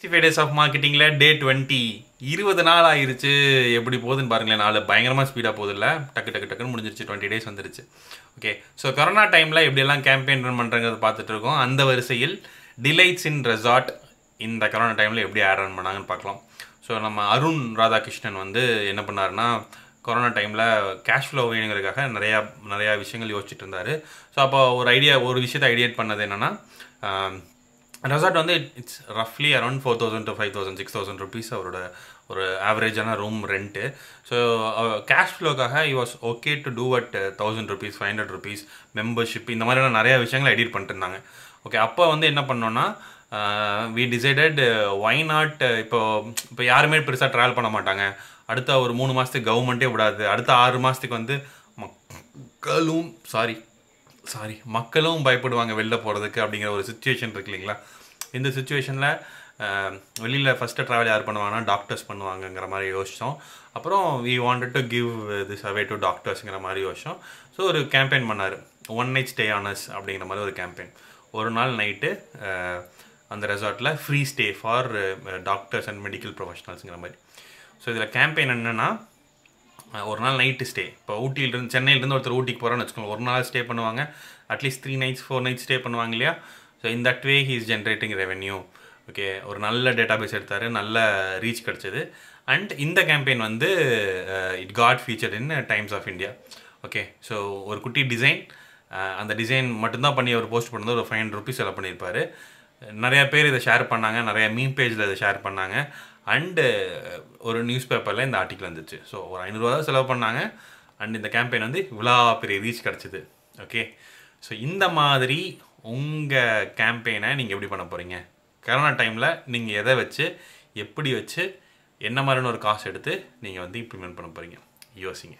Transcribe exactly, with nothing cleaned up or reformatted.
sixty-five days of marketing la day twenty twenty நாள் ஆயிருச்சு எப்படி போகுதுன்னு பாருங்களே நாளை பயங்கரமா ஸ்பீடா போகுதுல டக்கு டக்கு டக்குன்னு முடிஞ்சிருச்சு twenty days வந்துருச்சு ஓகே சோ கொரோனா டைம்ல எப்படி எல்லாம் கேம்பெயின் ரன் பண்றங்கறது பார்த்துட்டு இருக்கோம் அந்த வரிசையில் டிலைட்ஸ் இன் ரெசார்ட் இந்த கொரோனா டைம்ல எப்படி ஆட் ரன் பண்ணாங்கன்னு பார்க்கலாம் சோ நம்ம அருண் ராதாகிருஷ்ணன் வந்து என்ன பண்ணாருன்னா கொரோனா டைம்ல கேஷ் ஃப்ளோ வேணும்ங்கறதுக்காக நிறைய நிறைய விஷயங்கள் யோசிச்சிட்டு இருந்தாரு சோ அப்ப ஒரு ஐடியா ஒரு விஷயத்தை ஐடியேட் பண்ணது என்னன்னா Resort on the, it's roughly around four thousand to five thousand, six thousand rupees or average room rent. So uh, cash flow he was okay to do at uh, one thousand rupees, five hundred rupees membership. In the manner na nariya vishayangala edit panniranga. Okay, appo vandu enna pannona uh, we decided uh, why not uh, ipo ipo yarume perusa travel panna maatanga. Adutha or three maasathukku government e vidadhu. Adutha six maasathukku vandu makkalum sorry. Sorry, மக்களும் பயப்படுவாங்க வெளியில போறதுக்கு அப்படிங்கற ஒரு situation இருக்குங்களா இந்த சிச்சுவேஷன்ல வெளியில first travel யார் பண்ணுவாங்கன்னா டாக்டர்ஸ் பண்ணுவாங்கங்கற மாதிரி யோசிச்சோம் அப்புறம் we wanted to give this away to டாக்டர்ஸ்ங்கற மாதிரி யோசிச்சோம் சோ ஒரு கேம்பெயின் பண்ணாரு one night stay on us அப்படிங்கற மாதிரி ஒரு கேம்பெயின் ஒரு நாள் நைட் அந்த ரிசார்ட்ல free stay for doctors and medical ப்ரொபஷனல்ஸ்ங்கற மாதிரி சோ இதல கேம்பெயின் என்னன்னா ஒரு நாள் நைட் ஸ்டே இப்போ ஊட்டில இருந்து சென்னையில இருந்து ஒருத்தர் ஊட்டிக்கு போறான்னு வெச்சுக்கோங்க ஒரு நாள் ஸ்டே பண்ணுவாங்க at least three nights four nights stay பண்ணுவாங்கலையா so in that way he is generating revenue okay ஒரு நல்ல டேட்டாபேஸ் எடுத்தாரு நல்ல ரீச் கிடைச்சது and இந்த கேம்பெயின் வந்து it got featured in Times of India okay so ஒரு குட்டி டிசைன் அந்த டிசைன் மட்டும் தான் பண்ணி அவர் போஸ்ட் பண்ணது ஒரு five hundred rupees செலவு பண்ணிருப்பாரு நிறைய பேர் இத ஷேர் பண்ணாங்க நிறைய மீம் பேஜ்ல இத ஷேர் பண்ணாங்க And ஒரு நியூஸ் பேப்பர்ல இந்த ஆர்டிகல் வந்துச்சு சோ ஒரு five hundred ரூபாய் தான் செலவு பண்ணாங்க and இந்த கேம்பெயின் வந்து இவ்ளோ பெரிய ரீச் கிடைச்சது ஓகே சோ இந்த மாதிரி உங்க கேம்பெயினை நீங்க எப்படி பண்ண போறீங்க கொரோனா டைம்ல நீங்க எதை வெச்சு எப்படி வெச்சு என்ன மாதிரின ஒரு காஸ்ட் எடுத்து நீங்க வந்து இம்ப்ளிமென்ட் பண்ண போறீங்க யோசிங்க